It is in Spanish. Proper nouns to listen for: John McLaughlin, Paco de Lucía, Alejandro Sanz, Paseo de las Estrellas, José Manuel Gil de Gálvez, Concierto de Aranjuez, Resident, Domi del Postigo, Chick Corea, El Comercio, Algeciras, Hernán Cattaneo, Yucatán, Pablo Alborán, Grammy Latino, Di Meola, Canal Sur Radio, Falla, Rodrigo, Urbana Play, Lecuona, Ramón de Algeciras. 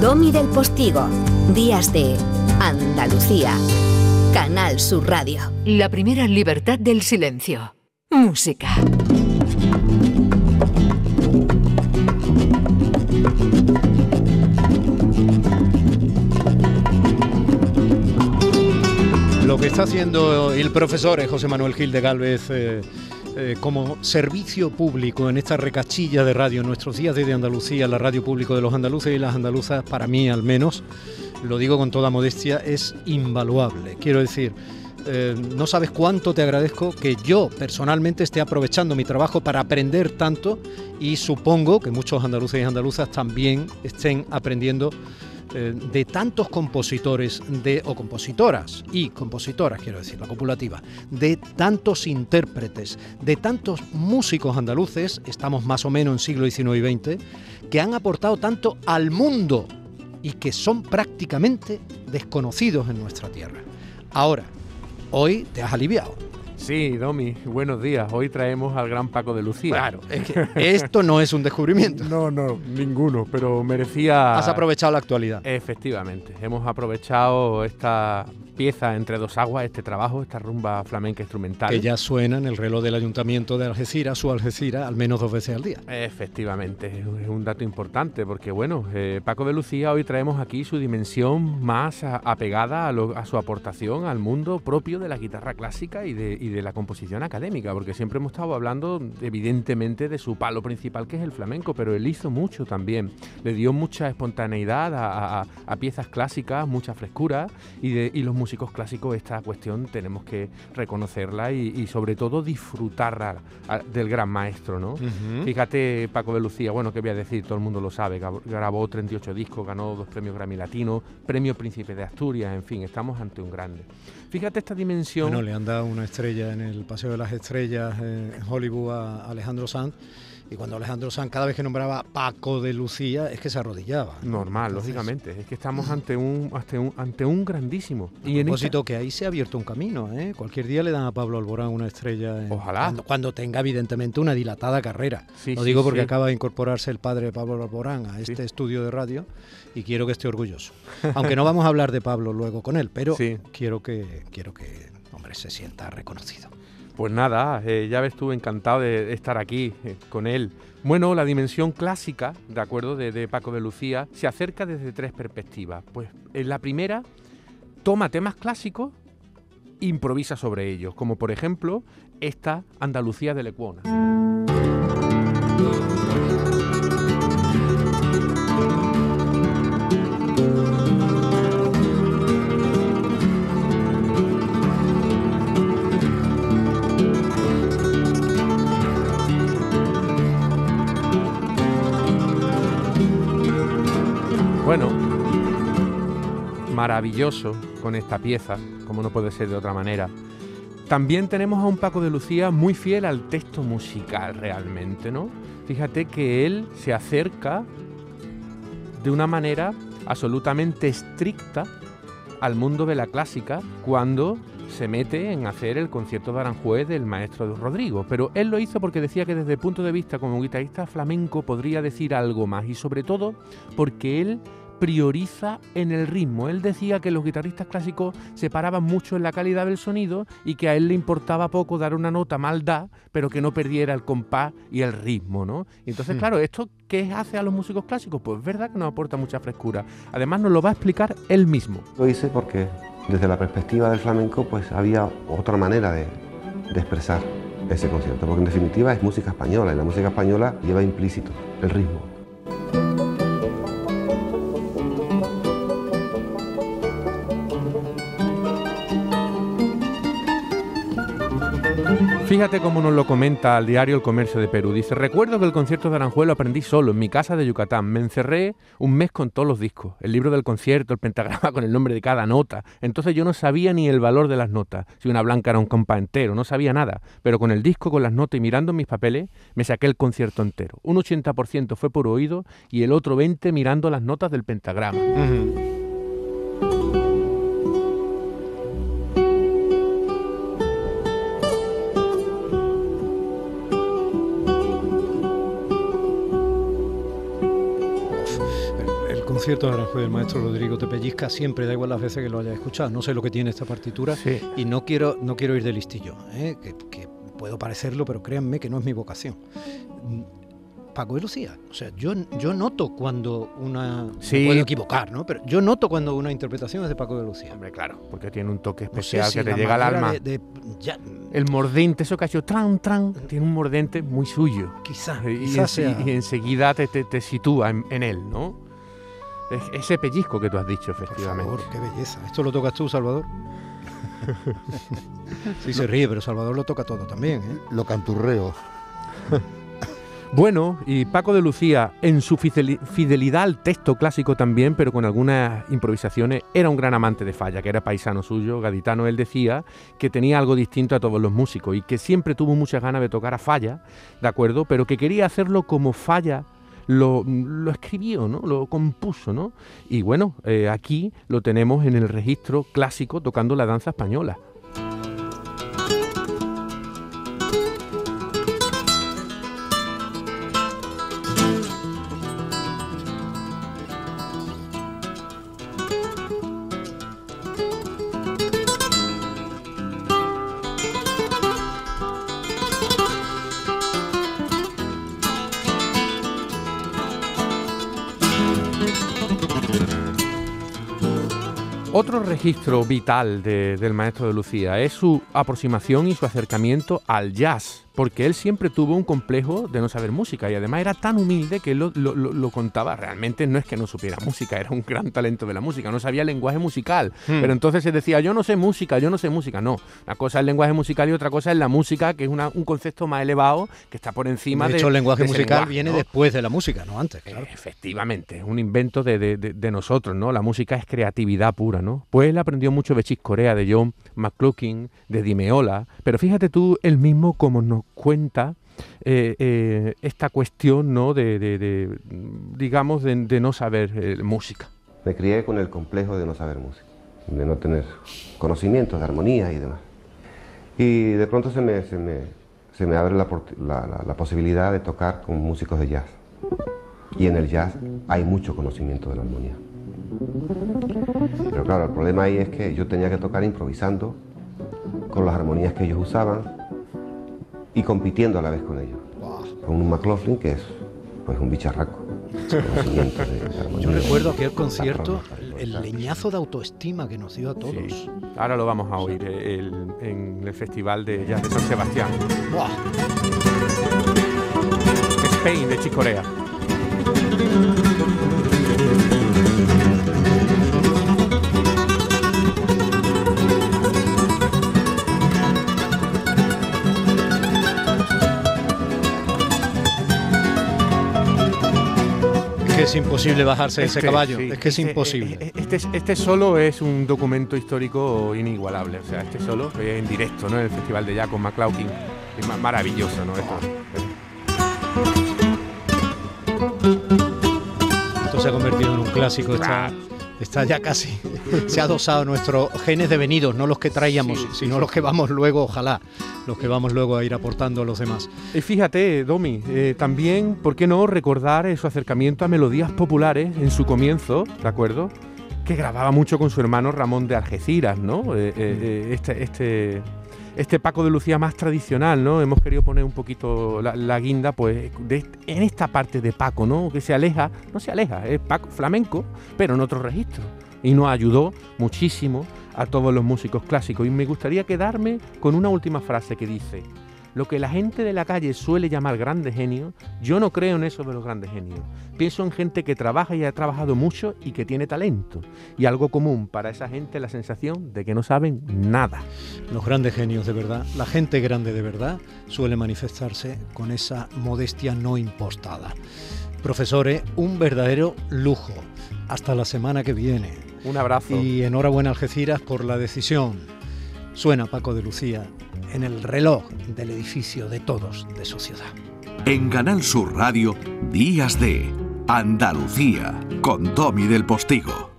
Domi del Postigo, días de Andalucía, Canal Sur Radio. La primera libertad del silencio. Música. Lo que está haciendo el profesor José Manuel Gil de Gálvez como servicio público en esta recachilla de radio, en nuestros días de Andalucía, la radio pública de los andaluces y las andaluzas, para mí al menos, lo digo con toda modestia, es invaluable. Quiero decir, no sabes cuánto te agradezco que yo personalmente esté aprovechando mi trabajo para aprender tanto, y supongo que muchos andaluces y andaluzas también estén aprendiendo de tantos compositores o compositoras y compositoras, quiero decir, la copulativa, de tantos intérpretes, de tantos músicos andaluces, estamos más o menos en siglo XIX y XX, que han aportado tanto al mundo y que son prácticamente desconocidos en nuestra tierra. Ahora, hoy te has aliviado. Sí, Domi, buenos días. Hoy traemos al gran Paco de Lucía. Claro, es que esto no es un descubrimiento. No, ninguno, pero merecía... Has aprovechado la actualidad. Efectivamente, hemos aprovechado esta pieza entre dos aguas, este trabajo, esta rumba flamenca instrumental. Que ya suena en el reloj del Ayuntamiento de Algeciras, su Algeciras, al menos 2 veces al día. Efectivamente, es un dato importante porque, bueno, Paco de Lucía, hoy traemos aquí su dimensión más apegada a su aportación al mundo propio de la guitarra clásica y de la composición académica, porque siempre hemos estado hablando evidentemente de su palo principal, que es el flamenco, pero él hizo mucho también, le dio mucha espontaneidad a piezas clásicas, mucha frescura, y los músicos clásicos esta cuestión tenemos que reconocerla y sobre todo disfrutarla del gran maestro, ¿no? Uh-huh. Fíjate, Paco de Lucía, bueno, ¿qué voy a decir? Todo el mundo lo sabe, grabó 38 discos, ganó 2 premios Grammy Latino, premio Príncipe de Asturias, en fin, estamos ante un grande. Fíjate esta dimensión... Bueno, le han dado una estrella en el Paseo de las Estrellas en Hollywood a Alejandro Sanz, y cuando Alejandro Sanz cada vez que nombraba a Paco de Lucía es que se arrodillaba, ¿no? Normal. Entonces, lógicamente, es que estamos ante un grandísimo. Y a propósito, que ahí se ha abierto un camino, ¿eh? Cualquier día le dan a Pablo Alborán una estrella ojalá. Cuando tenga evidentemente una dilatada carrera. Sí, lo digo porque acaba de incorporarse el padre de Pablo Alborán a este estudio de radio y quiero que esté orgulloso. Aunque no vamos a hablar de Pablo luego con él, pero quiero que hombre, se sienta reconocido. Pues nada, ya ves tú, encantado de estar aquí con él. Bueno, la dimensión clásica, de acuerdo, de Paco de Lucía, se acerca desde 3 perspectivas. Pues en la primera, toma temas clásicos, improvisa sobre ellos, como por ejemplo esta Andalucía de Lecuona. Maravilloso con esta pieza, como no puede ser de otra manera. También tenemos a un Paco de Lucía muy fiel al texto musical realmente, ¿no? Fíjate que él se acerca de una manera absolutamente estricta al mundo de la clásica cuando se mete en hacer el concierto de Aranjuez del maestro Rodrigo, pero él lo hizo porque decía que desde el punto de vista como guitarrista flamenco podría decir algo más, y sobre todo porque él prioriza en el ritmo. Él decía que los guitarristas clásicos se paraban mucho en la calidad del sonido y que a él le importaba poco dar una nota mal dada, pero que no perdiera el compás y el ritmo, ¿no? Y entonces, claro, ¿esto qué hace a los músicos clásicos? Pues es verdad que nos aporta mucha frescura. Además, nos lo va a explicar él mismo. Lo hice porque desde la perspectiva del flamenco pues había otra manera de expresar ese concierto, porque en definitiva es música española, y la música española lleva implícito el ritmo. Fíjate cómo nos lo comenta el diario El Comercio de Perú. Dice: recuerdo que el concierto de Aranjuez lo aprendí solo, en mi casa de Yucatán. Me encerré un mes con todos los discos, el libro del concierto, el pentagrama con el nombre de cada nota. Entonces yo no sabía ni el valor de las notas, si una blanca era un compás entero, no sabía nada. Pero con el disco, con las notas y mirando mis papeles, me saqué el concierto entero. Un 80% fue por oído y el otro 20% mirando las notas del pentagrama. Uh-huh. Concierto de Aranjuez, el maestro Rodrigo, te pellizca siempre, da igual las veces que lo hayas escuchado. No sé lo que tiene esta partitura, sí, y no quiero ir de listillo, que puedo parecerlo, pero créanme que no es mi vocación. Paco de Lucía, o sea, yo noto cuando una... Sí. Me puedo equivocar, ¿no? Pero yo noto cuando una interpretación es de Paco de Lucía. Hombre, claro, porque tiene un toque especial, no sé si que te llega al alma. El mordente, eso que ha hecho, tiene un mordente muy suyo. Quizás y enseguida te sitúa en él, ¿no? Ese pellizco que tú has dicho, efectivamente. Por favor, qué belleza. ¿Esto lo tocas tú, Salvador? Sí, se ríe, pero Salvador lo toca todo también, ¿eh? Lo canturreo. Bueno, y Paco de Lucía, en su fidelidad al texto clásico también, pero con algunas improvisaciones, era un gran amante de Falla, que era paisano suyo, gaditano. Él decía que tenía algo distinto a todos los músicos y que siempre tuvo muchas ganas de tocar a Falla, ¿de acuerdo? Pero que quería hacerlo como Falla lo escribió, ¿no? Lo compuso, ¿no? Y bueno, aquí lo tenemos en el registro clásico tocando la danza española. Otro registro vital del maestro de Lucía es su aproximación y su acercamiento al jazz, porque él siempre tuvo un complejo de no saber música y además era tan humilde que lo contaba. Realmente no es que no supiera música, era un gran talento de la música, no sabía el lenguaje musical, pero entonces se decía yo no sé música, no. Una cosa es el lenguaje musical y otra cosa es la música, que es un concepto más elevado que está por encima de... De hecho, el lenguaje musical viene, ¿no?, después de la música, no antes, claro. Efectivamente, es un invento de nosotros, ¿no? La música es creatividad pura, ¿no? Pues él aprendió mucho de Chick Corea, de John McLaughlin, de Di Meola, pero fíjate tú, él mismo como nos cuenta esta cuestión, ¿no?, de no saber música. Me crié con el complejo de no saber música, de no tener conocimientos de armonía y demás. Y de pronto se me abre la posibilidad de tocar con músicos de jazz. Y en el jazz hay mucho conocimiento de la armonía. Pero claro, el problema ahí es que yo tenía que tocar improvisando con las armonías que ellos usaban y compitiendo a la vez con ellos, con un McLaughlin que es pues un bicharraco. Yo recuerdo aquel concierto, el leñazo de autoestima que nos dio a todos. Sí. Ahora lo vamos a oír en el Festival de Jazz de San Sebastián. ¡Buah! Spain de Chick Corea. Es imposible bajarse de ese caballo, sí, es que es imposible. Este solo es un documento histórico inigualable, o sea, este solo es en directo, ¿no?, en el Festival de Jazz con McLaughlin, es maravilloso, ¿no? Esto se ha convertido en un clásico, está ya casi, se ha adosado nuestros genes devenidos, no los que traíamos, sino los que vamos luego, ojalá, los que vamos luego a ir aportando a los demás. Y fíjate, Domi, también, ¿por qué no recordar su acercamiento a melodías populares en su comienzo, de acuerdo? Que grababa mucho con su hermano Ramón de Algeciras, ¿no? Este Paco de Lucía más tradicional, ¿no? Hemos querido poner un poquito la guinda, pues, en esta parte de Paco, ¿no? Que se aleja, no se aleja, es Paco flamenco, pero en otro registro. Y nos ayudó muchísimo a todos los músicos clásicos. Y me gustaría quedarme con una última frase que dice: lo que la gente de la calle suele llamar grandes genios, yo no creo en eso de los grandes genios. Pienso en gente que trabaja y ha trabajado mucho y que tiene talento. Y algo común para esa gente, la sensación de que no saben nada. Los grandes genios de verdad, la gente grande de verdad, suele manifestarse con esa modestia no impostada. Profesores, un verdadero lujo. Hasta la semana que viene. Un abrazo. Y enhorabuena, Algeciras, por la decisión. Suena Paco de Lucía en el reloj del edificio de todos de su ciudad. En Canal Sur Radio, Días de Andalucía, con Domi del Postigo.